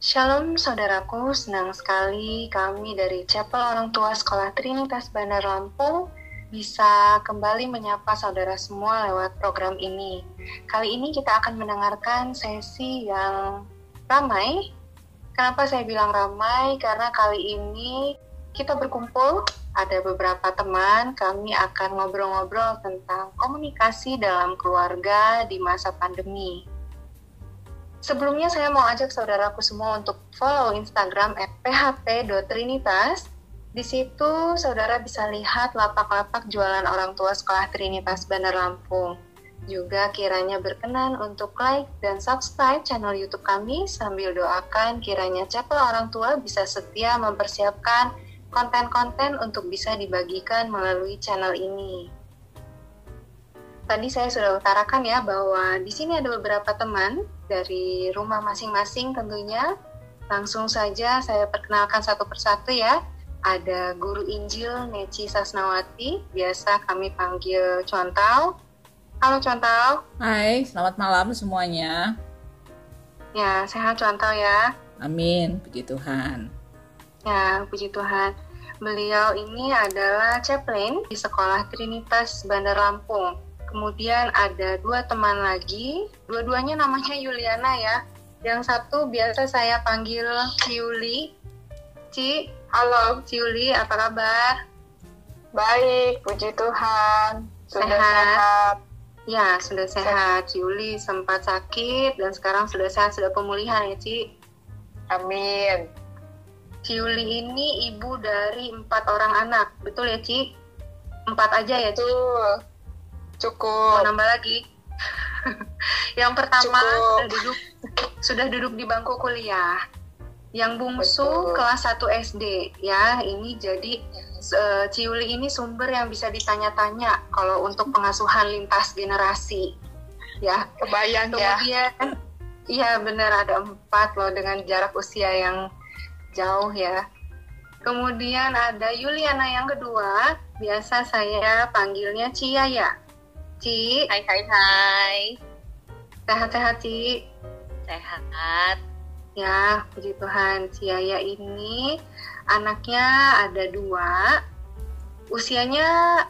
Shalom saudaraku, senang sekali kami dari Chapel Orang Tua Sekolah Trinitas Bandar Lampung bisa kembali menyapa saudara semua lewat program ini. Kali ini kita akan mendengarkan sesi yang ramai. Kenapa saya bilang ramai? Karena kali ini kita berkumpul, ada beberapa teman, kami akan ngobrol-ngobrol tentang komunikasi dalam keluarga di masa pandemi. Sebelumnya saya mau ajak saudaraku semua untuk follow Instagram @php.trinitas. Di situ saudara bisa lihat lapak-lapak jualan orang tua Sekolah Trinitas Bandar Lampung. Juga kiranya berkenan untuk like dan subscribe channel YouTube kami, sambil doakan kiranya Chapel Orang Tua bisa setia mempersiapkan konten-konten untuk bisa dibagikan melalui channel ini. Tadi saya sudah utarakan ya bahwa di sini ada beberapa teman dari rumah masing-masing tentunya. Langsung saja saya perkenalkan satu persatu ya. Ada Guru Injil Neci Sasnawati, biasa kami panggil Contau. Halo Contau. Hai, selamat malam semuanya. Ya, sehat Contau ya. Amin, puji Tuhan. Ya, puji Tuhan. Beliau ini adalah chaplain di Sekolah Trinitas Bandar Lampung. Kemudian ada dua teman lagi, dua-duanya namanya Yuliana ya. Yang satu biasa saya panggil Yuli. Ci, halo Yuli, apa kabar? Baik, puji Tuhan. Sudah sehat. Ya, sudah sehat. Yuli sempat sakit dan sekarang sudah sehat, sudah pemulihan ya Ci. Amin. Yuli ini ibu dari 4 orang anak, betul ya Ci? 4 aja ya Ci? Betul. Cukup. Mau nambah lagi. Yang pertama sudah duduk di bangku kuliah. Yang bungsu betul. Kelas 1 SD ya. Ini jadi Ciuli ini sumber yang bisa ditanya-tanya kalau untuk pengasuhan lintas generasi. Ya, kebayang kemudian, ya. Iya benar, ada 4 loh dengan jarak usia yang jauh ya. Kemudian ada Yuliana yang kedua, biasa saya panggilnya Cia ya. Ci, hai. Sehat-sehat, Ci. Sehat. Ya, puji Tuhan. Ciaya ini anaknya ada 2. Usianya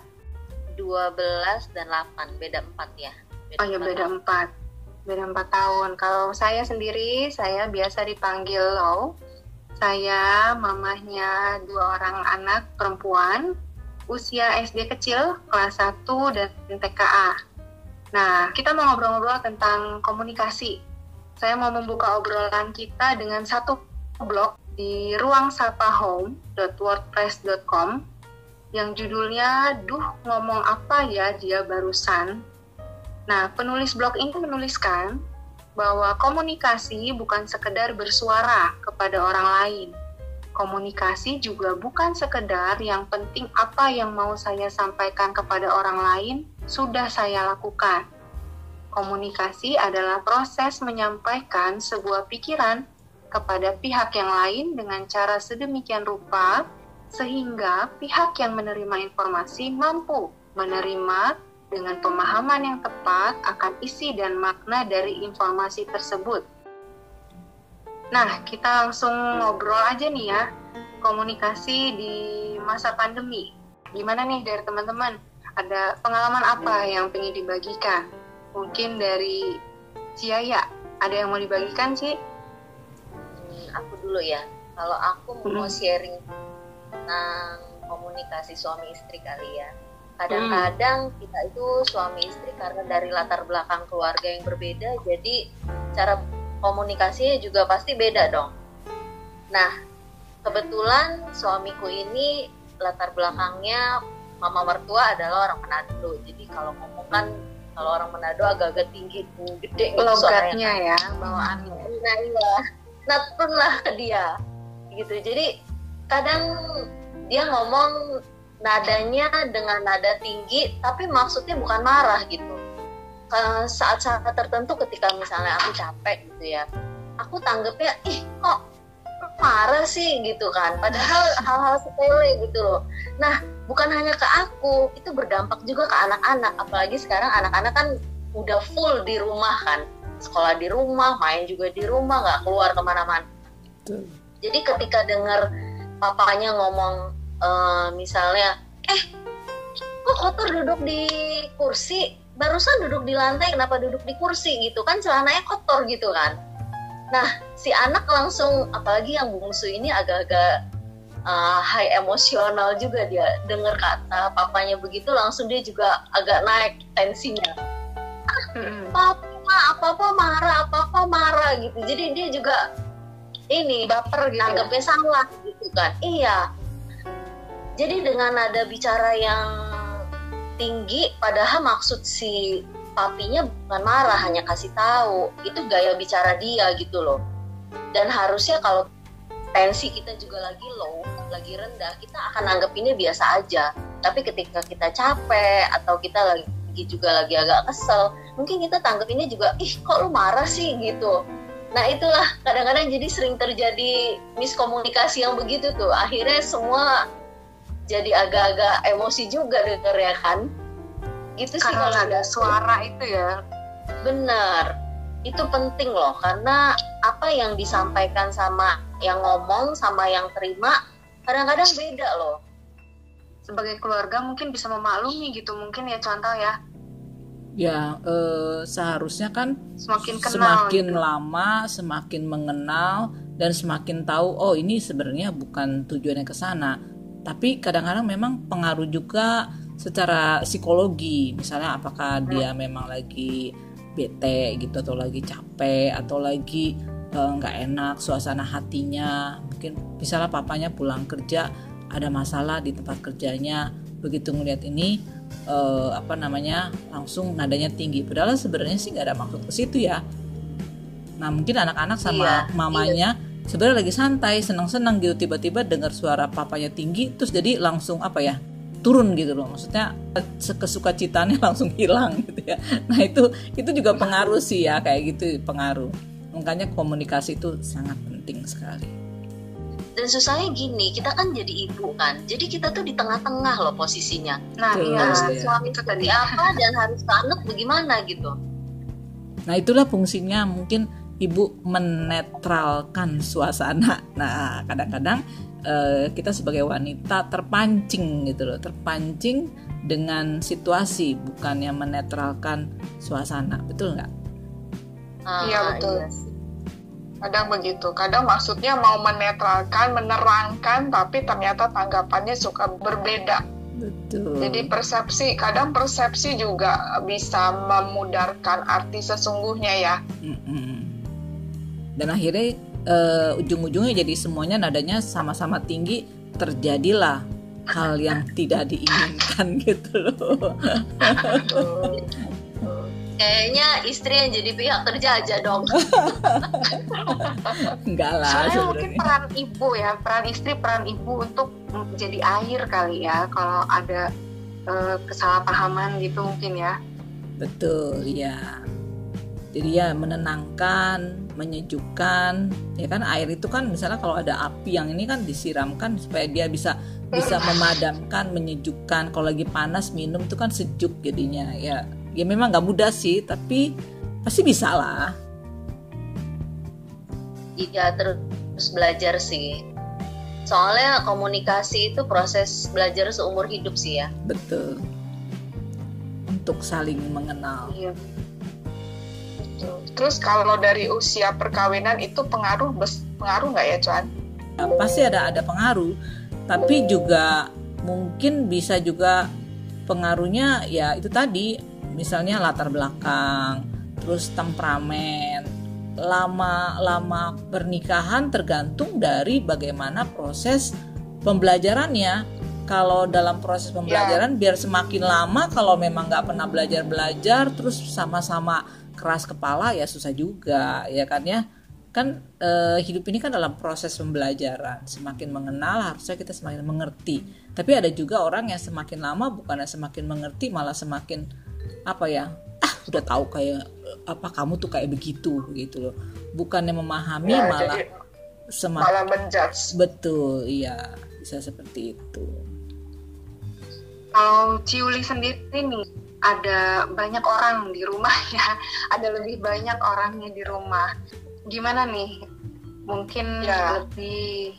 12 dan 8, beda 4 ya. Beda 4 tahun. Kalau saya sendiri, saya biasa dipanggil Lo. Saya mamahnya 2 orang anak perempuan. Usia SD kecil, kelas 1 dan TKA. Nah, kita mau ngobrol-ngobrol tentang komunikasi. Saya mau membuka obrolan kita dengan satu blog di ruangsapahome.wordpress.com yang judulnya Duh Ngomong Apa Ya Dia Barusan. Nah, penulis blog ini menuliskan bahwa komunikasi bukan sekedar bersuara kepada orang lain. Komunikasi juga bukan sekedar yang penting apa yang mau saya sampaikan kepada orang lain sudah saya lakukan. Komunikasi adalah proses menyampaikan sebuah pikiran kepada pihak yang lain dengan cara sedemikian rupa sehingga pihak yang menerima informasi mampu menerima dengan pemahaman yang tepat akan isi dan makna dari informasi tersebut. Nah, kita langsung ngobrol aja nih ya, komunikasi di masa pandemi. Gimana nih dari teman-teman? Ada pengalaman apa yang pengen dibagikan? Mungkin dari Ciaya, ada yang mau dibagikan sih? Aku dulu ya, kalau aku mau sharing tentang komunikasi suami istri kali ya. Kadang-kadang kita itu suami istri karena dari latar belakang keluarga yang berbeda, jadi cara komunikasinya juga pasti beda dong. Nah, kebetulan suamiku ini latar belakangnya mama mertua adalah orang Manado. Jadi kalau ngomong kan kalau orang Manado agak-agak tinggi, gede gitu suaranya ya, bawaan. Nah iya, natun lah dia. Gitu. Jadi kadang dia ngomong nadanya dengan nada tinggi, tapi maksudnya bukan marah gitu. Saat-saat tertentu ketika misalnya aku capek gitu ya, aku tanggapnya kok marah sih gitu kan, padahal hal-hal sepele gitu loh. Nah, bukan hanya ke aku, itu berdampak juga ke anak-anak, apalagi sekarang anak-anak kan udah full di rumah kan, sekolah di rumah, main juga di rumah, gak keluar kemana-mana. Betul. Jadi ketika dengar papanya ngomong misalnya, kok kotor duduk di kursi, barusan duduk di lantai, kenapa duduk di kursi gitu kan, celananya kotor gitu kan. Nah, si anak langsung, apalagi yang bungsu ini agak-agak high emosional juga, dia dengar kata papanya begitu langsung dia juga agak naik tensinya. Papa apa-apa marah gitu. Jadi dia juga ini baper gitu, anggapnya salah gitu kan. Iya. Jadi dengan nada bicara yang tinggi, padahal maksud si papinya bukan marah, hanya kasih tahu. Itu gaya bicara dia gitu loh. Dan harusnya kalau tensi kita juga lagi low, lagi rendah, kita akan anggapinnya biasa aja. Tapi ketika kita capek atau kita lagi agak kesel, mungkin kita tanggapinnya juga, kok lu marah sih gitu. Nah itulah kadang-kadang jadi sering terjadi miskomunikasi yang begitu tuh. Akhirnya semua jadi agak-agak emosi juga denger ya kan. Gitu sih kalau ada suara itu ya. Bener, itu penting loh, karena apa yang disampaikan sama yang ngomong sama yang terima kadang-kadang beda loh. Sebagai keluarga mungkin bisa memaklumi gitu, mungkin ya contoh ya. Ya, seharusnya kan semakin kenal, semakin gitu lama, semakin mengenal dan semakin tahu, oh ini sebenarnya bukan tujuannya ke sana. Tapi kadang-kadang memang pengaruh juga secara psikologi, misalnya apakah dia memang lagi bete gitu, atau lagi capek, atau lagi nggak enak suasana hatinya. Mungkin misalnya papanya pulang kerja ada masalah di tempat kerjanya, begitu ngelihat ini langsung nadanya tinggi, padahal sebenarnya sih nggak ada maksud ke situ ya. Nah mungkin anak-anak sama mamanya sebenarnya lagi santai, seneng-seneng gitu, tiba-tiba dengar suara papanya tinggi terus jadi langsung turun gitu loh, maksudnya kesukacitaannya langsung hilang gitu ya. Nah itu juga pengaruh sih ya, kayak gitu pengaruh. Makanya komunikasi itu sangat penting sekali. Dan susahnya gini, kita kan jadi ibu kan, jadi kita tuh di tengah-tengah loh posisinya. Nah suami itu tadi apa dan harus ke anak bagaimana gitu. Nah itulah fungsinya mungkin ibu menetralkan suasana. Nah kadang-kadang kita sebagai wanita terpancing gitu loh, terpancing dengan situasi, bukannya menetralkan suasana, betul nggak? Iya betul. Yes. Kadang begitu, kadang maksudnya mau menetralkan, menerangkan, tapi ternyata tanggapannya suka berbeda. Betul. Jadi persepsi juga bisa memudarkan arti sesungguhnya ya. Mm-mm. Dan akhirnya ujung-ujungnya jadi semuanya nadanya sama-sama tinggi, terjadilah hal yang tidak diinginkan gitu loh. Kayaknya istri yang jadi pihak terjajah dong. Enggak lah. Soalnya mungkin peran ibu ya, peran ibu untuk menjadi air kali ya, kalau ada kesalahpahaman gitu mungkin ya. Betul ya. Jadi ya menenangkan, menyejukkan, ya kan air itu kan misalnya kalau ada api yang ini kan disiramkan supaya dia bisa memadamkan, menyejukkan. Kalau lagi panas minum itu kan sejuk jadinya ya. Ya memang nggak mudah sih, tapi pasti bisa lah. Iya, terus belajar sih. Soalnya komunikasi itu proses belajar seumur hidup sih ya. Betul. Untuk saling mengenal. Iya. Terus kalau dari usia perkawinan itu pengaruh nggak ya, Cuan? Ya, pasti ada pengaruh, tapi juga mungkin bisa juga pengaruhnya ya itu tadi, misalnya latar belakang, terus temperamen, lama pernikahan tergantung dari bagaimana proses pembelajarannya. Kalau dalam proses pembelajaran biar semakin lama, kalau memang nggak pernah belajar terus sama-sama keras kepala ya susah juga ya kan ya. Kan hidup ini kan dalam proses pembelajaran, semakin mengenal harusnya kita semakin mengerti. Tapi ada juga orang yang semakin lama bukannya semakin mengerti malah semakin udah tahu kayak apa, kamu tuh kayak begitu gitu loh. Bukannya memahami ya, malah semakin menjudge. Betul, iya, bisa seperti itu. Kalau Ciuli sendiri nih, ada banyak orang di rumah ya, ada lebih banyak orangnya di rumah. Gimana nih mungkin lebih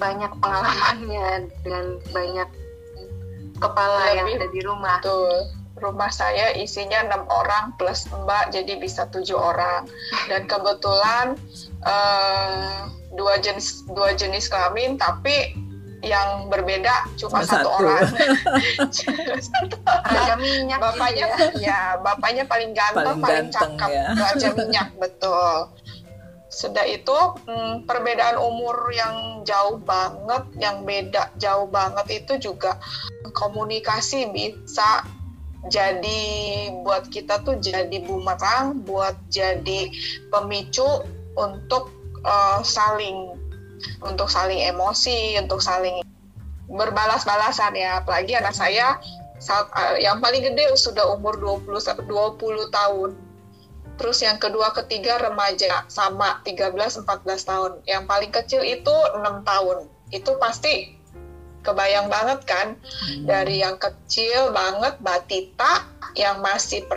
banyak pengalamannya dengan banyak kepala lebih yang ada di rumah. Betul. Rumah saya isinya 6 orang plus Mbak, jadi bisa 7 orang. Dan kebetulan dua jenis kelamin, tapi yang berbeda cuma satu orang. Raja minyak. Bapaknya ya, bapaknya paling ganteng, paling cakep, ya. Raja minyak, betul. Sudah itu perbedaan umur yang jauh banget, yang beda jauh banget itu juga komunikasi bisa jadi buat kita tuh jadi bumerang, buat jadi pemicu untuk saling emosi, untuk saling berbalas-balasan ya. Apalagi anak saya yang paling gede sudah umur 20 tahun. Terus yang kedua, ketiga remaja sama 13-14 tahun. Yang paling kecil itu 6 tahun. Itu pasti kebayang banget kan, dari yang kecil banget batita yang masih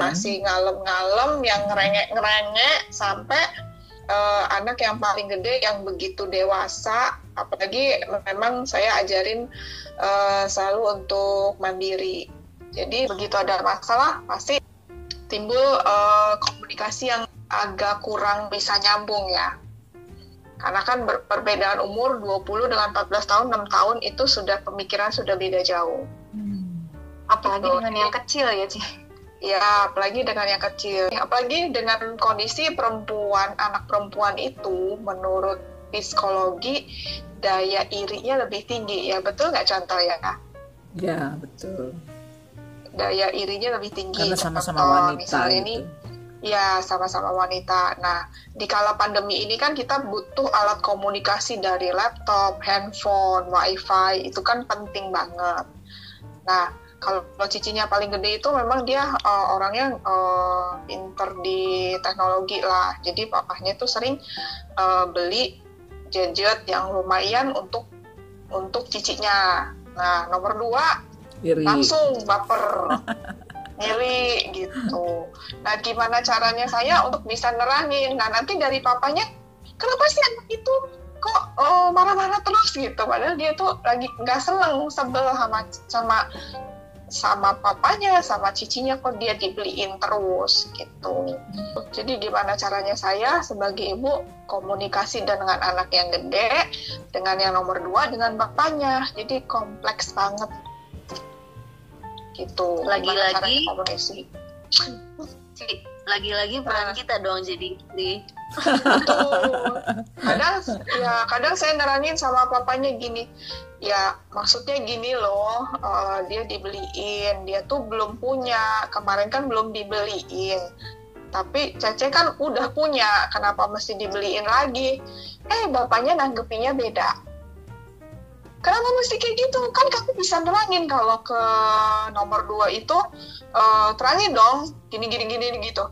masih ngalem-ngalem, yang ngerengek-ngerengek, sampai anak yang paling gede yang begitu dewasa. Apalagi memang saya ajarin selalu untuk mandiri. Jadi begitu ada masalah pasti timbul komunikasi yang agak kurang bisa nyambung ya. Karena kan perbedaan umur 20 dengan 14 tahun, 6 tahun itu sudah pemikiran sudah beda jauh. Apalagi dengan yang kecil ya, Ci. Ya, apalagi dengan yang kecil. Apalagi dengan kondisi perempuan, anak perempuan itu menurut psikologi daya irinya lebih tinggi. Ya, betul nggak contoh ya, Kak? Ya, betul. Daya irinya lebih tinggi. Karena sama-sama wanita. Misalnya ini, ya sama-sama wanita. Nah, di kala pandemi ini kan kita butuh alat komunikasi dari laptop, handphone, wifi. Itu kan penting banget. Nah, kalau cicinya paling gede itu memang dia orangnya pinter di teknologi lah. Jadi papahnya tuh sering beli gadget yang lumayan untuk cicinya. Nah, nomor 2 iri. Langsung baper, iri gitu. Nah, gimana caranya saya untuk bisa nerangin? Nah, nanti dari papanya, kenapa sih anak itu kok marah-marah terus gitu? Padahal dia tuh lagi nggak seneng, sebel sama papanya, sama cicinya kok dia dibeliin terus gitu. Jadi gimana caranya saya sebagai ibu komunikasi dengan anak yang gede, dengan yang nomor 2, dengan bapaknya. Jadi kompleks banget. Gitu. Lagi-lagi peran kita dong jadi gini. Kadang saya nerangin sama papanya gini. Ya, maksudnya gini loh, dia dibeliin, dia tuh belum punya. Kemarin kan belum dibeliin. Tapi Cece kan udah punya, kenapa mesti dibeliin lagi? Bapaknya nanggepinya beda. Kenapa mesti kayak gitu? Kan kamu bisa nerangin kalau ke nomor 2 itu, terangin dong, gini gitu.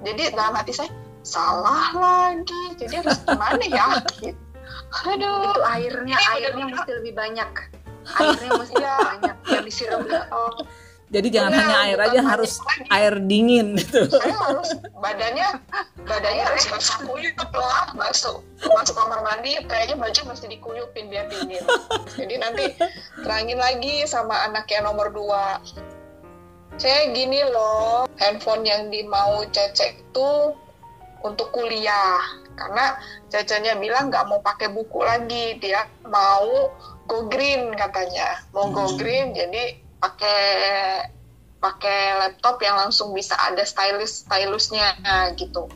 Jadi dalam hati saya, salah lagi, jadi harus gimana ya? Gitu. Aduh, itu airnya mesti lebih banyak. Airnya mesti lebih banyak, yang disiram. Jadi jangan hanya air aja, harus lagi. Air dingin gitu. Saya harus badannya harus dikuyup lah, masuk kamar mandi kayaknya baju mesti dikuyupin biar dingin. Jadi nanti terangin lagi sama anak yang nomor 2. Saya gini loh, handphone yang dimau Cece tuh untuk kuliah. Karena Cecenya bilang nggak mau pakai buku lagi, dia mau go green katanya. Mau go green, jadi pakai laptop yang langsung bisa ada stylusnya gitu.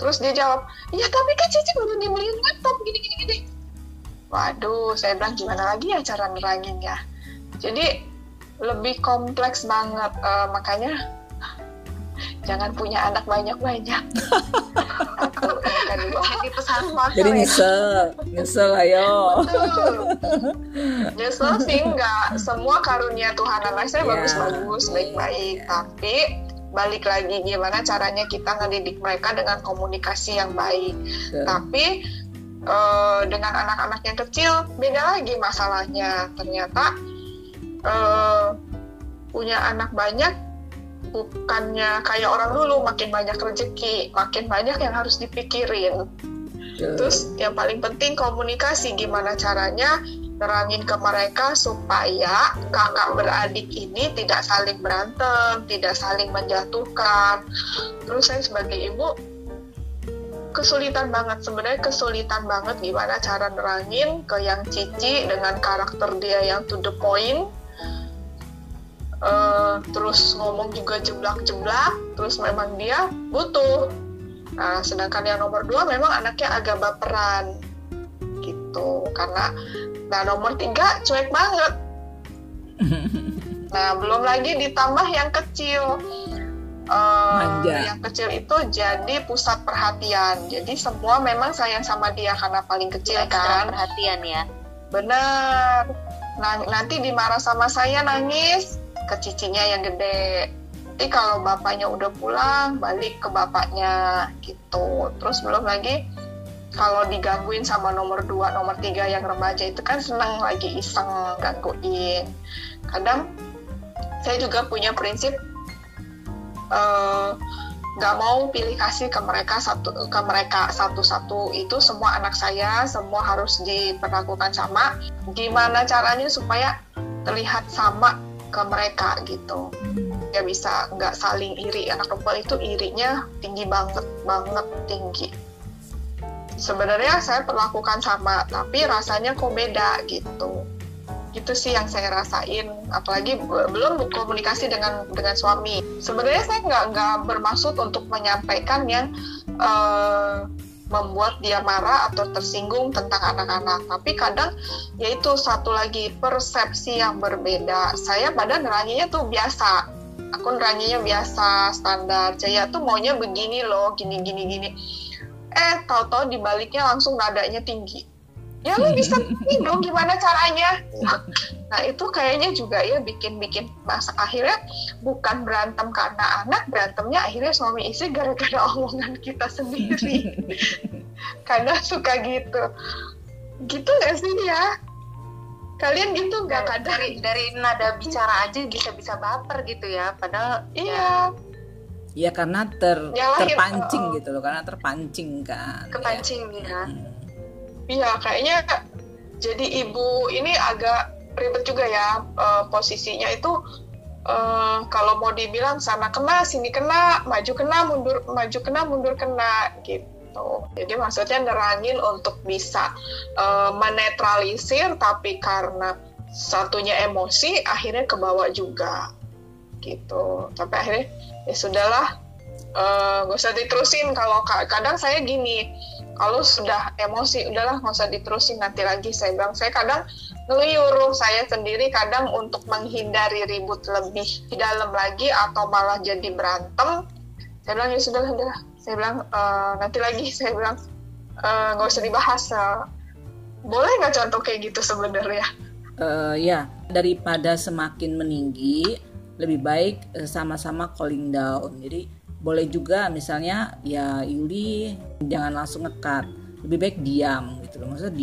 Terus dia jawab, ya tapi kan Cici baru dibeliin laptop gini. Waduh, saya bilang gimana lagi ya cara neranginnya. Jadi lebih kompleks banget, makanya jangan punya anak banyak-banyak. Jadi pesan motor. Jadi nyesel ayo. Betul. Nyesel sih enggak. Semua karunia Tuhan, anak saya bagus-bagus, baik-baik. Tapi balik lagi gimana caranya kita ngedidik mereka dengan komunikasi yang baik. Tapi dengan anak-anak yang kecil beda lagi masalahnya. Ternyata punya anak banyak bukannya kayak orang dulu makin banyak rezeki, makin banyak yang harus dipikirin. Terus yang paling penting komunikasi, gimana caranya nerangin ke mereka supaya kakak beradik ini tidak saling berantem, tidak saling menjatuhkan. Terus saya sebagai ibu kesulitan banget, sebenarnya kesulitan banget gimana cara nerangin ke yang Cici dengan karakter dia yang to the point. Terus ngomong juga jeblak-jeblak, terus memang dia butuh. Nah, sedangkan yang nomor 2 memang anaknya agak baperan gitu, karena nah nomor 3 cuek banget. Nah, belum lagi ditambah yang kecil. Yang kecil itu jadi pusat perhatian. Jadi semua memang sayang sama dia karena paling kecil kan. Perhatian ya. Bener. Nanti dimarah sama saya, nangis ke cicinya yang gede. Nanti kalau bapaknya udah pulang balik ke bapaknya gitu. Terus belum lagi kalau digangguin sama nomor 2, nomor 3 yang remaja itu kan seneng lagi iseng gangguin. Kadang saya juga punya prinsip nggak mau pilih kasih ke mereka satu-satu. Itu semua anak saya, semua harus diperlakukan sama. Gimana caranya supaya terlihat sama ke mereka gitu, nggak bisa nggak saling iri. Anak perempuan itu irinya tinggi banget tinggi. Sebenarnya saya perlakukan sama, tapi rasanya kok beda gitu. Itu sih yang saya rasain, apalagi belum komunikasi dengan suami. Sebenarnya saya nggak bermaksud untuk menyampaikan yang membuat dia marah atau tersinggung tentang anak-anak. Tapi kadang yaitu satu lagi persepsi yang berbeda. Saya pada neranginya tuh biasa, aku neranginya biasa standar. Saya tuh maunya begini loh, gini. Tahu-tahu dibaliknya langsung nadanya tinggi. Ya lo bisa begini dong, gimana caranya? Nah itu kayaknya juga ya bikin masa akhirnya bukan berantem karena anak, berantemnya akhirnya suami istri gara-gara omongan kita sendiri. Karena suka gitu nggak sih ya? Kalian gitu nggak? Kadang dari nada bicara aja bisa baper gitu ya, padahal iya. Ya karena terpancing gitu loh, karena terpancing kan. Kepancing ya. Iya, kayaknya jadi ibu ini agak ribet juga ya posisinya itu. Kalau mau dibilang sana kena, sini kena, maju kena, mundur kena gitu. Jadi maksudnya nerangin untuk bisa menetralisir, tapi karena satunya emosi akhirnya kebawa juga gitu. Tapi akhirnya ya sudahlah, gak usah diterusin. Kalau kadang saya gini, kalau sudah emosi, udahlah nggak usah diterusin, nanti lagi saya bilang. Saya kadang ngeluyur saya sendiri kadang untuk menghindari ribut lebih dalam lagi atau malah jadi berantem. Saya bilang ya sudahlah. Saya bilang nanti lagi. Saya bilang nggak usah dibahas. Boleh nggak contoh kayak gitu sebenarnya? Ya daripada semakin meninggi, lebih baik sama-sama calling down. Jadi boleh juga misalnya ya Yuli jangan langsung ngekat, lebih baik diam gitu loh. Maksudnya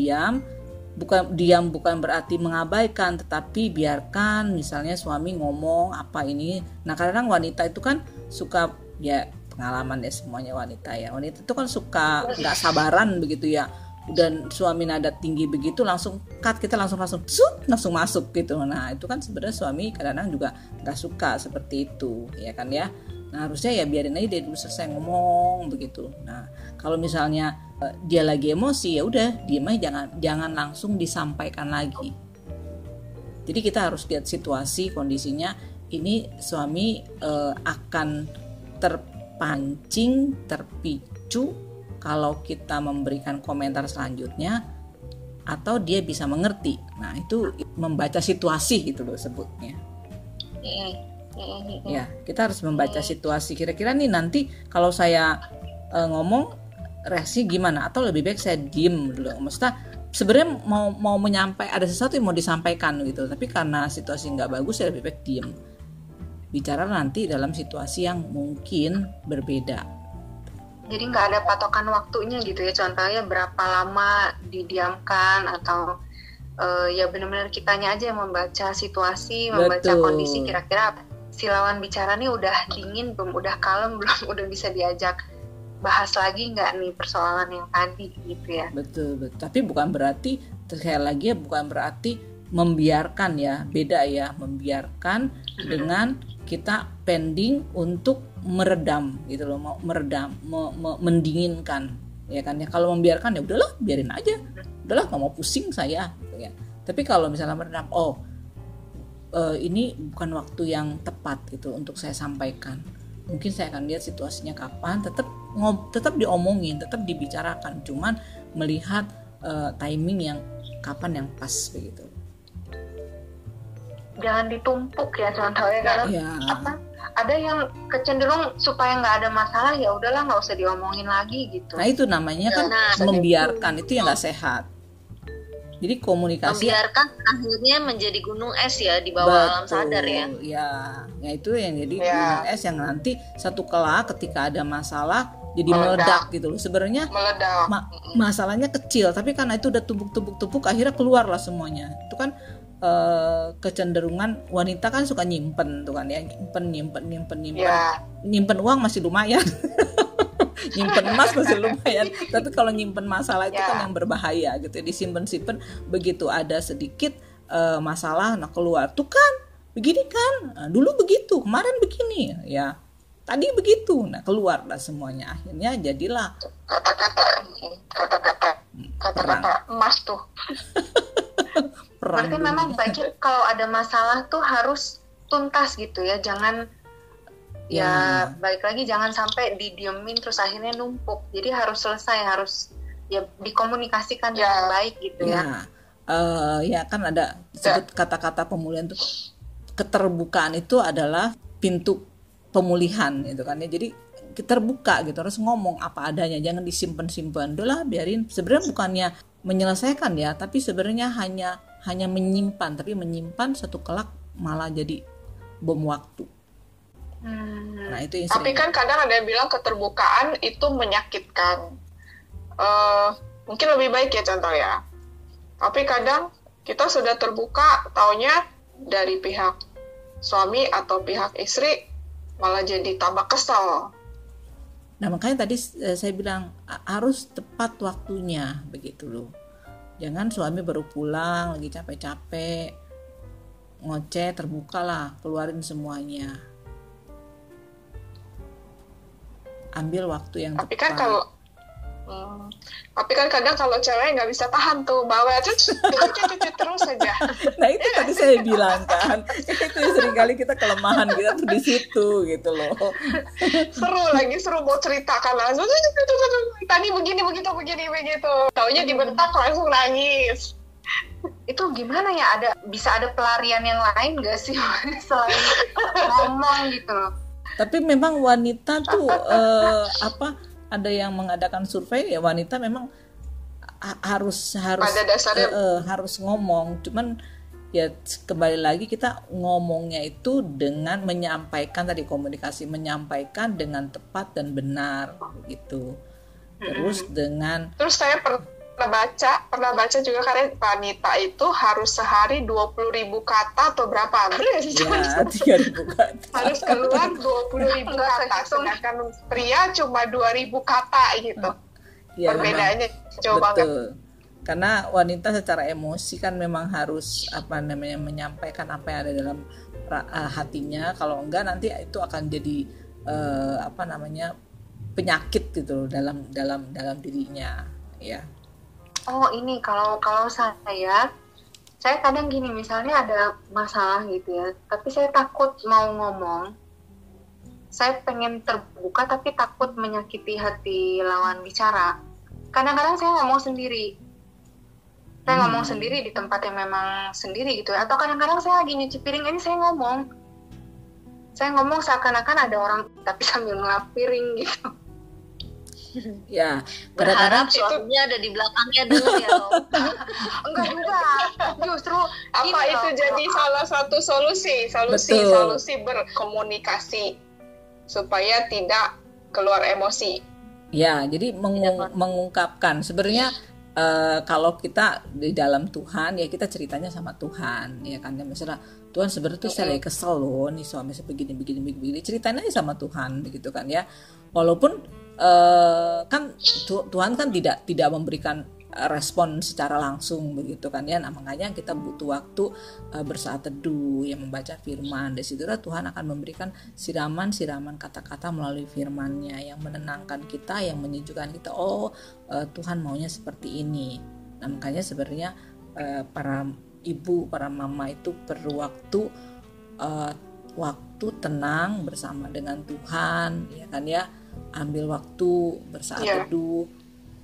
diam bukan berarti mengabaikan, tetapi biarkan misalnya suami ngomong apa ini. Nah kadang wanita itu kan suka ya, pengalaman ya semuanya wanita itu kan suka nggak sabaran begitu ya, dan suami nada tinggi begitu langsung cut, kita langsung masuk gitu. Nah itu kan sebenarnya suami kadang-kadang juga nggak suka seperti itu ya kan ya. Nah harusnya ya biarin aja dia dulu selesai ngomong begitu. Nah kalau misalnya dia lagi emosi ya udah diam aja, jangan langsung disampaikan lagi. Jadi kita harus lihat situasi kondisinya. Ini suami akan terpancing, terpicu kalau kita memberikan komentar selanjutnya, atau dia bisa mengerti. Nah itu membaca situasi gitu loh sebutnya. Ya, kita harus membaca situasi. Kira-kira nih nanti kalau saya ngomong reaksi gimana? Atau lebih baik saya diem dulu. Maksudnya sebenarnya mau ada sesuatu yang mau disampaikan gitu. Tapi karena situasi nggak bagus, saya lebih baik diem. Bicara nanti dalam situasi yang mungkin berbeda. Jadi nggak ada patokan waktunya gitu ya? Contohnya berapa lama didiamkan atau ya benar-benar kitanya aja yang membaca situasi, membaca Betul. Kondisi kira-kira si lawan bicara nih udah dingin belum, udah kalem belum, udah bisa diajak bahas lagi nggak nih persoalan yang tadi gitu ya. Betul, betul. Tapi bukan berarti, sekali lagi ya, bukan berarti membiarkan ya, beda ya, membiarkan dengan kita pending untuk meredam gitu loh, mau meredam, mendinginkan ya kan ya. Kalau membiarkan ya udahlah, biarin aja, udahlah nggak mau pusing saya gitu ya. Tapi kalau misalnya meredam, oh ini bukan waktu yang tepat gitu untuk saya sampaikan, mungkin saya akan lihat situasinya kapan, tetap diomongin, tetap dibicarakan, cuman melihat timing yang kapan yang pas begitu. Jangan ditumpuk ya contohnya, karena ada yang kecenderung supaya nggak ada masalah ya udahlah nggak usah diomongin lagi gitu. Nah itu namanya kan membiarkan, itu yang nggak sehat. Jadi komunikasi membiarkan akhirnya menjadi gunung es ya di bawah alam sadar ya. Ya, ya itu yang jadi gunung es yang nanti satu kelak ketika ada masalah jadi meledak gitu loh. Sebenarnya masalahnya kecil, tapi karena itu udah tumpuk-tumpuk akhirnya keluarlah semuanya. Itu kan kecenderungan wanita kan suka nyimpen tuh kan ya, nyimpen. Ya. Nyimpen uang masih lumayan. Nyimpen emas masih lumayan, tapi kalau nyimpen masalah itu kan yang berbahaya gitu. Disimpen-simpen, begitu ada sedikit masalah nah keluar, tuh kan begini kan, nah, dulu begitu, kemarin begini ya, tadi begitu, nah keluar lah semuanya, akhirnya jadilah kata-kata emas tuh. Berarti memang bagi kalau ada masalah tuh harus tuntas gitu ya, jangan ya balik lagi, jangan sampai didiemin terus akhirnya numpuk. Jadi harus selesai, harus ya dikomunikasikan dengan baik gitu ya. Ya kan ada sebut kata-kata pemulihan tuh, keterbukaan itu adalah pintu pemulihan gitu kan ya. Jadi terbuka gitu, harus ngomong apa adanya, jangan disimpan-simpan. Udahlah biarin. Sebenarnya bukannya menyelesaikan ya, tapi sebenarnya hanya menyimpan, tapi menyimpan satu kelak malah jadi bom waktu. Nah, itu yang tapi kan kadang ada yang bilang keterbukaan itu menyakitkan. Mungkin lebih baik ya contoh ya. Tapi kadang kita sudah terbuka, taunya dari pihak suami atau pihak istri malah jadi tambah kesal. Nah makanya tadi saya bilang harus tepat waktunya begitu loh. Jangan suami baru pulang lagi capek-capek ngoceh, terbuka lah, keluarin semuanya. Ambil waktu yang tepat. Tapi kan kadang kalau cewek nggak bisa tahan tuh bawel terus saja. Nah itu tadi saya bilang kan, itu seringkali kita kelemahan kita tuh di situ gitu loh. Seru mau ceritakan langsung. Tadi begini. Taunya dibentak langsung nangis. Itu gimana ya, bisa ada pelarian yang lain nggak sih selain ngomong gitu loh. Tapi memang wanita tuh ada yang mengadakan survei ya, wanita memang harus ngomong. Cuman ya kembali lagi, kita ngomongnya itu dengan menyampaikan tadi, komunikasi, menyampaikan dengan tepat dan benar gitu. Terus saya pernah baca juga karena wanita itu harus sehari 20.000 kata atau berapa? Ya, 3.000 kata. Harus keluar 20.000 kata, sedangkan pria cuma 2.000 kata gitu. Ya, perbedaannya jauh banget. Karena wanita secara emosi kan memang harus menyampaikan apa yang ada dalam hatinya. Kalau enggak nanti itu akan jadi penyakit gitu loh dalam dirinya ya. Oh ini kalau saya kadang gini, misalnya ada masalah gitu ya, tapi saya takut mau ngomong, saya pengen terbuka tapi takut menyakiti hati lawan bicara. Kadang-kadang saya ngomong sendiri di tempat yang memang sendiri gitu ya, atau kadang-kadang saya lagi nyuci piring ini saya ngomong seakan-akan ada orang tapi sambil ngelap piring gitu. Ya, berharap suaminya ada di belakangnya dulu ya. Enggak juga, justru apa itu jadi salah satu solusi berkomunikasi supaya tidak keluar emosi. Ya, jadi mengungkapkan sebenarnya. Kalau kita di dalam Tuhan ya, kita ceritanya sama Tuhan ya kan ya, misalnya Tuhan sebenarnya tuh saya lagi kesel loh, nih suami saya begini, ceritanya sama Tuhan begitu kan ya. Walaupun kan Tuhan kan tidak memberikan respon secara langsung begitu kan ya. Nah, makanya kita butuh waktu bersaat teduh yang membaca firman. Dari situ Tuhan akan memberikan siraman-siraman kata-kata melalui firman-Nya yang menenangkan kita, yang menyejukkan kita. Oh, Tuhan maunya seperti ini. Nah, makanya sebenarnya para ibu, para mama itu perlu waktu tenang bersama dengan Tuhan, ya kan ya. Ambil waktu bersaat teduh,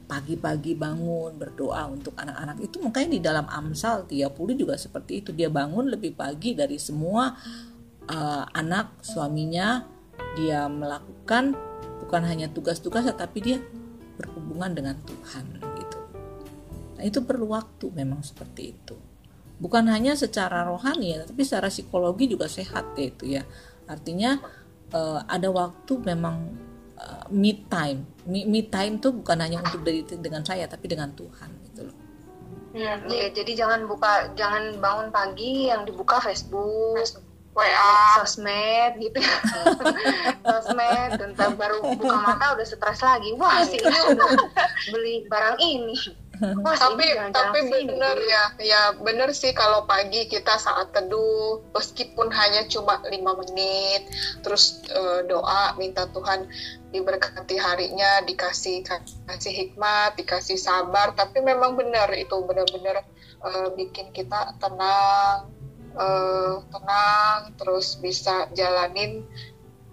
pagi-pagi bangun berdoa untuk anak-anak itu. Makanya di dalam Amsal 30 juga seperti itu, dia bangun lebih pagi dari semua anak suaminya. Dia melakukan bukan hanya tugas-tugas, tapi dia berhubungan dengan Tuhan gitu. Nah, itu perlu waktu memang seperti itu. Bukan hanya secara rohani ya, tapi secara psikologi juga sehat ya, itu ya. Artinya ada waktu memang me time. Me time tuh bukan hanya untuk dengan saya, tapi dengan Tuhan gitu loh. Iya, jadi jangan bangun pagi yang dibuka Facebook, WA, sosmed gitu. Sosmed, bentar baru buka mata udah stres lagi. Wah, sih ini udah beli barang ini. Wah, tapi benar ya. Ya, benar sih kalau pagi kita saat teduh meskipun hanya cuma 5 menit, terus doa minta Tuhan diberkati harinya, dikasih hikmat, dikasih sabar, tapi memang benar itu benar-benar bikin kita tenang, terus bisa jalanin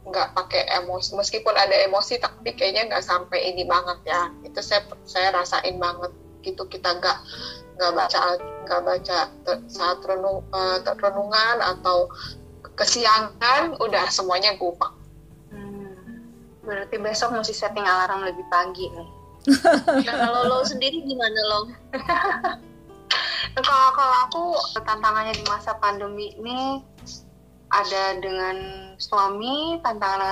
nggak pakai emosi, meskipun ada emosi tapi kayaknya nggak sampai ini banget ya. Itu saya rasain banget gitu, kita nggak baca saat renungan atau kesiangan, udah semuanya gupak. Berarti besok mesti setting alarm lebih pagi nih. Nah, kalau lo sendiri gimana lo? Kalau aku, tantangannya di masa pandemi ini ada dengan suami, ada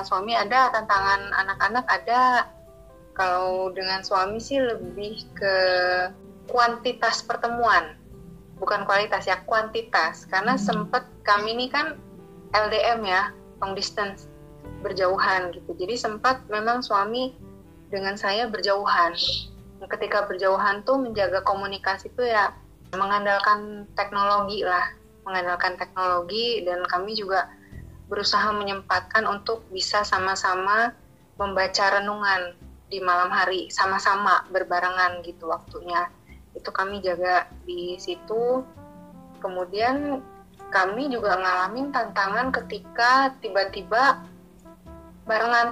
tantangan anak-anak ada. Kalau dengan suami sih lebih ke kuantitas pertemuan, bukan kualitas ya, kuantitas. Karena sempet kami ini kan LDM ya, long distance, berjauhan gitu. Jadi sempat memang suami dengan saya berjauhan. Ketika berjauhan tuh menjaga komunikasi tuh ya mengandalkan teknologi, dan kami juga berusaha menyempatkan untuk bisa sama-sama membaca renungan di malam hari, sama-sama berbarengan gitu waktunya. Itu kami jaga di situ. Kemudian kami juga ngalamin tantangan ketika tiba-tiba barengan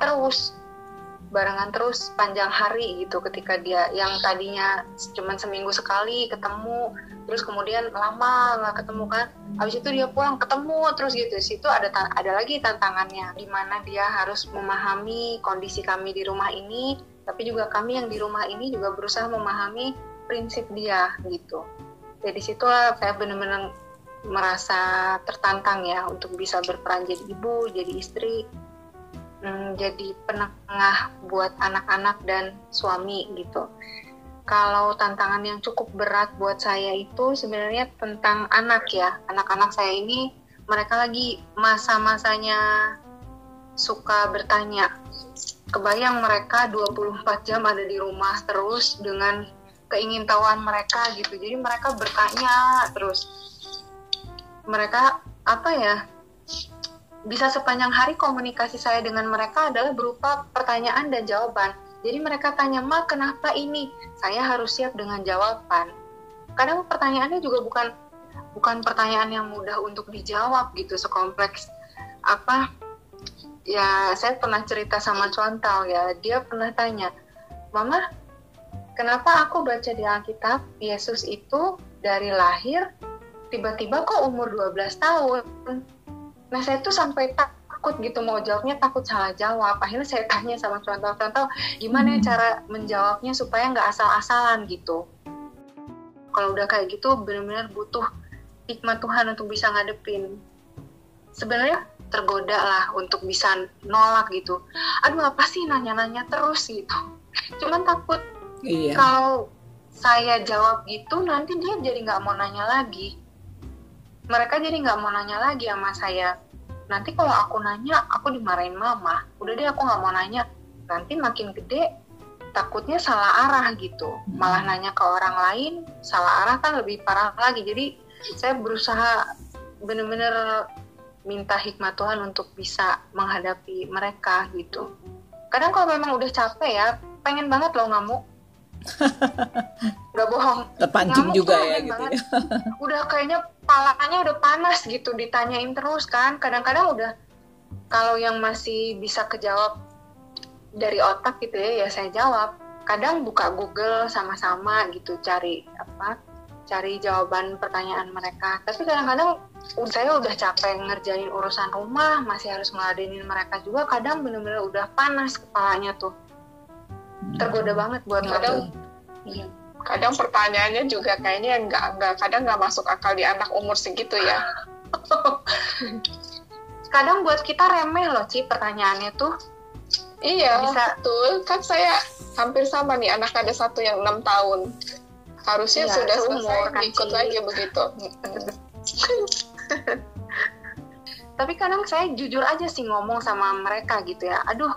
terus panjang hari gitu, ketika dia yang tadinya cuma seminggu sekali ketemu, terus kemudian lama nggak ketemu kan, habis itu dia pulang ketemu terus gitu. Situ ada lagi tantangannya, di mana dia harus memahami kondisi kami di rumah ini, tapi juga kami yang di rumah ini juga berusaha memahami prinsip dia gitu. Jadi situlah saya benar-benar merasa tertantang ya untuk bisa berperan jadi ibu, jadi istri, jadi penengah buat anak-anak dan suami gitu. Kalau tantangan yang cukup berat buat saya itu sebenarnya tentang anak ya. Anak-anak saya ini mereka lagi masa-masanya suka bertanya. Kebayang mereka 24 jam ada di rumah terus dengan keingintahuan mereka gitu. Jadi mereka bertanya terus. Mereka apa ya? Bisa sepanjang hari komunikasi saya dengan mereka adalah berupa pertanyaan dan jawaban. Jadi mereka tanya, "Ma, kenapa ini?" Saya harus siap dengan jawaban. Kadang pertanyaannya juga bukan pertanyaan yang mudah untuk dijawab gitu, sekompleks apa. Ya, saya pernah cerita sama Contao ya, dia pernah tanya, "Mama, kenapa aku baca di Alkitab Yesus itu dari lahir tiba-tiba kok umur 12 tahun?" Nah, saya tuh sampai takut gitu mau jawabnya, takut salah jawab. Akhirnya saya tanya sama contoh-contoh gimana cara menjawabnya supaya nggak asal-asalan gitu. Kalau udah kayak gitu benar-benar butuh hikmat Tuhan untuk bisa ngadepin. Sebenarnya tergoda lah untuk bisa nolak gitu. Aduh, apa sih nanya-nanya terus gitu. Cuman takut kalau saya jawab gitu nanti dia jadi nggak mau nanya lagi. mereka jadi nggak mau nanya lagi sama saya. Nanti kalau aku nanya, aku dimarahin mama. Udah deh, aku nggak mau nanya. Nanti makin gede, takutnya salah arah gitu. Malah nanya ke orang lain, salah arah kan lebih parah lagi. Jadi saya berusaha benar-benar minta hikmat Tuhan untuk bisa menghadapi mereka gitu. Kadang kalau memang udah capek ya, pengen banget loh ngamuk. Gak bohong. Terpancing ngamuk juga ya gitu ya. Udah kayaknya palanya udah panas gitu, ditanyain terus kan. Kadang-kadang udah, kalau yang masih bisa kejawab dari otak gitu ya, ya saya jawab. Kadang buka Google sama-sama gitu, cari jawaban pertanyaan mereka. Tapi kadang-kadang saya udah capek ngerjain urusan rumah, masih harus ngeladenin mereka juga. Kadang benar-benar udah panas kepalanya tuh, tergoda banget buat kadang. Kadang pertanyaannya juga kayaknya kadang nggak masuk akal di anak umur segitu ya. Kadang buat kita remeh loh Ci pertanyaannya tuh. Iya, bisa. Betul. Kan saya hampir sama nih, anak ada satu yang 6 tahun. Harusnya ya, sudah selesai kan, ikut lagi begitu. Tapi kadang saya jujur aja sih ngomong sama mereka gitu ya. Aduh,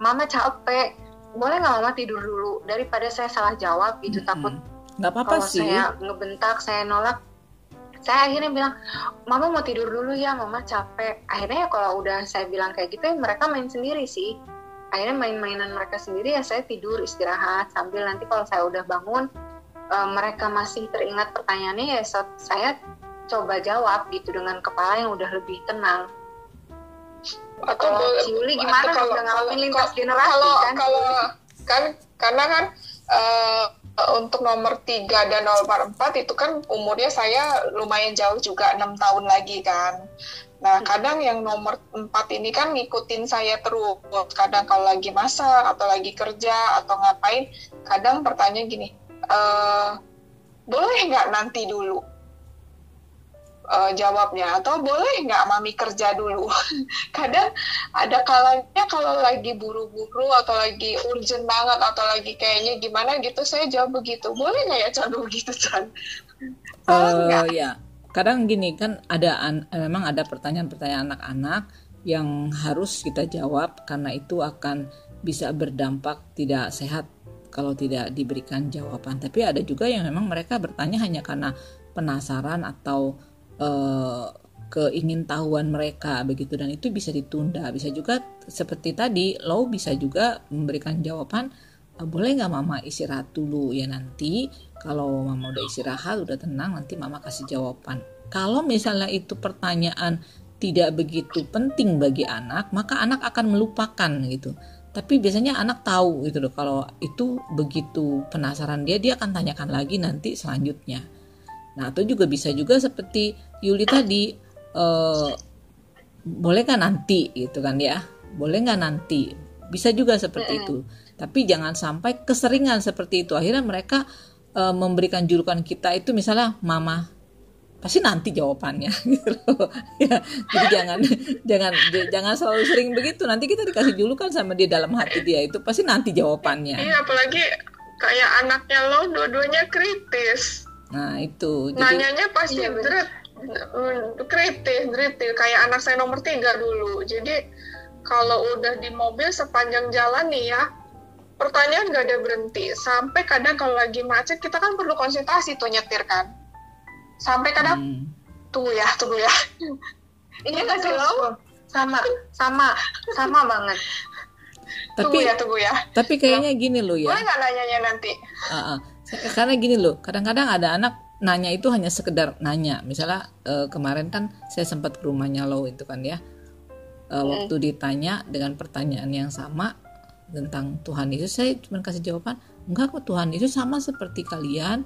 mama capek. Boleh nggak mama tidur dulu? Daripada saya salah jawab gitu, takut. Nggak apa-apa sih. Kalau saya ngebentak, saya nolak. Saya akhirnya bilang, mama mau tidur dulu ya, mama capek. Akhirnya kalau udah saya bilang kayak gitu, ya mereka main sendiri sih. Akhirnya main-mainan mereka sendiri, ya saya tidur, istirahat. Sambil nanti kalau saya udah bangun, mereka masih teringat pertanyaannya, ya saya coba jawab gitu dengan kepala yang udah lebih tenang. Atau Ciuli gimana? Atau udah ngalamin lintas generasi kan? Karena kan untuk nomor 3 dan nomor 4 itu kan umurnya saya lumayan jauh juga, 6 tahun lagi kan. Nah kadang yang nomor 4 ini kan ngikutin saya terus. Kadang kalau lagi masak atau lagi kerja atau ngapain, kadang pertanyaan gini, boleh nggak nanti dulu? Jawabnya, atau boleh nggak mami kerja dulu. Kadang ada kalanya kalau lagi buru-buru atau lagi urgent banget atau lagi kayaknya gimana gitu, saya jawab begitu. Boleh nggak ya Chan begitu Chan? Ya. Kadang gini kan memang ada pertanyaan-pertanyaan anak-anak yang harus kita jawab karena itu akan bisa berdampak tidak sehat kalau tidak diberikan jawaban. Tapi ada juga yang memang mereka bertanya hanya karena penasaran atau keingintahuan mereka begitu, dan itu bisa ditunda. Bisa juga seperti tadi lo bisa juga memberikan jawaban, boleh nggak mama istirahat dulu ya, nanti kalau mama udah istirahat udah tenang nanti mama kasih jawaban. Kalau misalnya itu pertanyaan tidak begitu penting bagi anak, maka anak akan melupakan gitu. Tapi biasanya anak tahu gitu loh, kalau itu begitu penasaran dia akan tanyakan lagi nanti selanjutnya. Nah atau juga bisa juga seperti Yuli tadi, boleh nggak nanti gitu kan ya, boleh nggak nanti, bisa juga seperti itu. Tapi jangan sampai keseringan seperti itu, akhirnya mereka memberikan julukan kita itu misalnya mama pasti nanti jawabannya gitu loh. Ya, jadi jangan selalu sering begitu, nanti kita dikasih julukan sama dia dalam hati dia itu pasti nanti jawabannya. Iya, apalagi kayak anaknya lo dua-duanya kritis. Nah itu nanyanya pasti iya, kritis kayak anak saya nomor 3 dulu. Jadi kalau udah di mobil sepanjang jalan nih ya, pertanyaan gak ada berhenti. Sampai kadang kalau lagi macet kita kan perlu konsentrasi tuh nyetir kan. Sampai kadang tunggu ya ini gak jelas. Sama banget. Tunggu ya tapi kayaknya gini loh ya, boleh gak nanyanya nanti? Karena gini loh, kadang-kadang ada anak nanya itu hanya sekedar nanya. Misalnya kemarin kan saya sempat ke rumahnya lo itu kan ya, waktu ditanya dengan pertanyaan yang sama tentang Tuhan Yesus, saya cuma kasih jawaban, enggak kok Tuhan Yesus sama seperti kalian,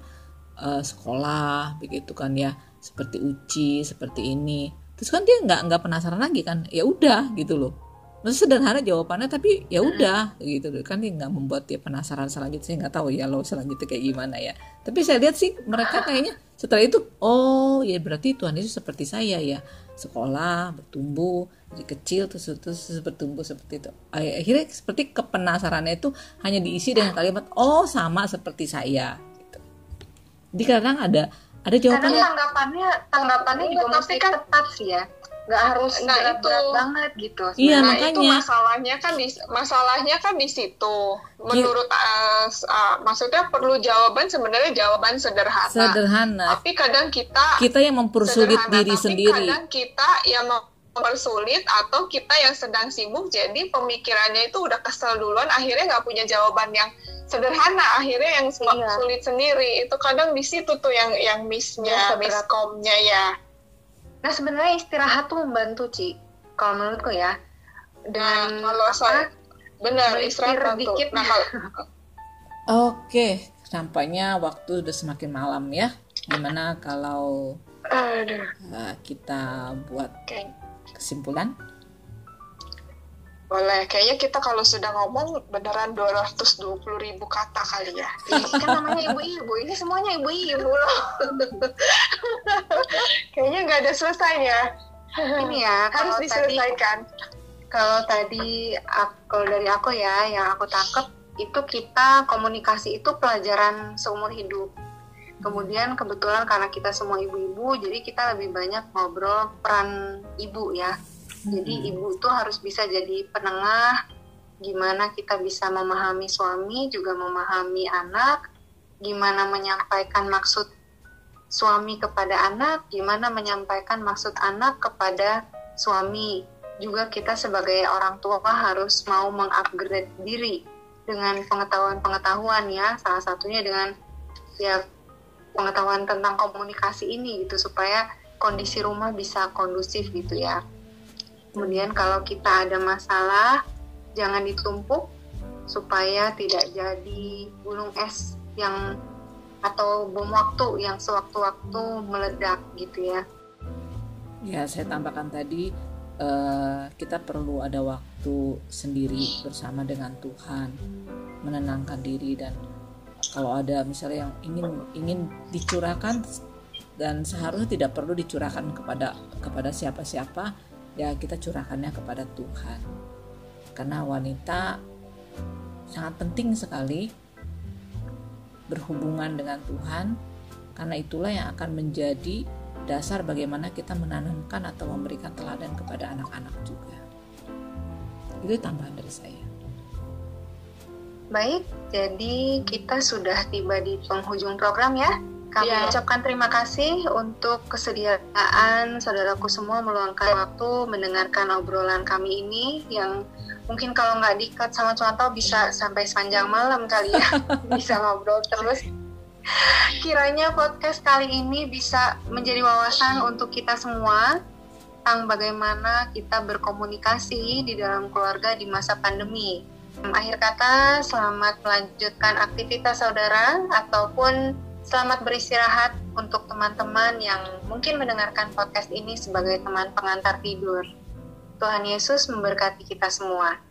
sekolah begitu kan ya, seperti uci, seperti ini. Terus kan dia enggak penasaran lagi kan, ya udah gitu loh. Maksudnya sederhana jawabannya, tapi ya udah gitu kan, nggak membuat dia penasaran selanjutnya. Nggak tahu ya lo selanjutnya kayak gimana ya, tapi saya lihat sih mereka kayaknya setelah itu, oh ya berarti Tuhan Yesus seperti saya ya, sekolah, bertumbuh dari kecil terus bertumbuh seperti itu. Akhirnya seperti kepenasarannya itu hanya diisi dengan kalimat oh sama seperti saya gitu. Jadi kadang ada Ada jawabannya? Karena tanggapannya juga mesti ketat sih ya. Nggak harus berat banget gitu. Iya, nah, makanya itu masalahnya kan di situ. Menurut maksudnya perlu jawaban sederhana. Tapi kadang kita yang mempersulit diri sendiri. Kadang kita yang mempersulit atau kita yang sedang sibuk jadi pemikirannya itu udah kesel duluan, akhirnya nggak punya jawaban yang sederhana, akhirnya yang sulit sendiri. Itu kadang di situ tuh yang miskomnya ya. Nah sebenarnya istirahat tuh membantu Ci, kalau menurutku ya. Dan kalau saya benar istirahat dikit. Nah, Oke, nampaknya waktu udah semakin malam ya. Gimana kalau kita buat kesimpulan? Boleh, kayaknya kita kalau sudah ngomong beneran 220.000 kata kali ya. Ini kan namanya ibu-ibu, ini semuanya ibu-ibu loh. Kayaknya nggak ada selesainya. Ini ya, harus diselesaikan. Kalau dari aku ya, yang aku tangkep itu kita komunikasi itu pelajaran seumur hidup. Kemudian kebetulan karena kita semua ibu-ibu, jadi kita lebih banyak ngobrol peran ibu ya. Jadi ibu itu harus bisa jadi penengah, gimana kita bisa memahami suami, juga memahami anak, gimana menyampaikan maksud suami kepada anak, gimana menyampaikan maksud anak kepada suami. Juga kita sebagai orang tua harus mau meng-upgrade diri dengan pengetahuan-pengetahuan ya, salah satunya dengan ya pengetahuan tentang komunikasi ini gitu, supaya kondisi rumah bisa kondusif gitu ya. Kemudian kalau kita ada masalah, jangan ditumpuk supaya tidak jadi gunung es yang atau bom waktu yang sewaktu-waktu meledak gitu ya. Ya, saya tambahkan tadi kita perlu ada waktu sendiri bersama dengan Tuhan, menenangkan diri, dan kalau ada misalnya yang ingin dicurahkan dan seharusnya tidak perlu dicurahkan kepada siapa-siapa, ya kita curahkannya kepada Tuhan. Karena wanita sangat penting sekali berhubungan dengan Tuhan, karena itulah yang akan menjadi dasar bagaimana kita menanamkan atau memberikan teladan kepada anak-anak juga. Itu tambahan dari saya. Baik, jadi kita sudah tiba di penghujung program ya. Kami ucapkan terima kasih untuk kesediaan saudaraku semua meluangkan waktu mendengarkan obrolan kami ini yang mungkin kalau nggak di-cut sama contoh bisa sampai sepanjang malam kali ya. Bisa ngobrol terus. Kiranya podcast kali ini bisa menjadi wawasan untuk kita semua tentang bagaimana kita berkomunikasi di dalam keluarga di masa pandemi. Akhir kata, selamat melanjutkan aktivitas saudara ataupun selamat beristirahat untuk teman-teman yang mungkin mendengarkan podcast ini sebagai teman pengantar tidur. Tuhan Yesus memberkati kita semua.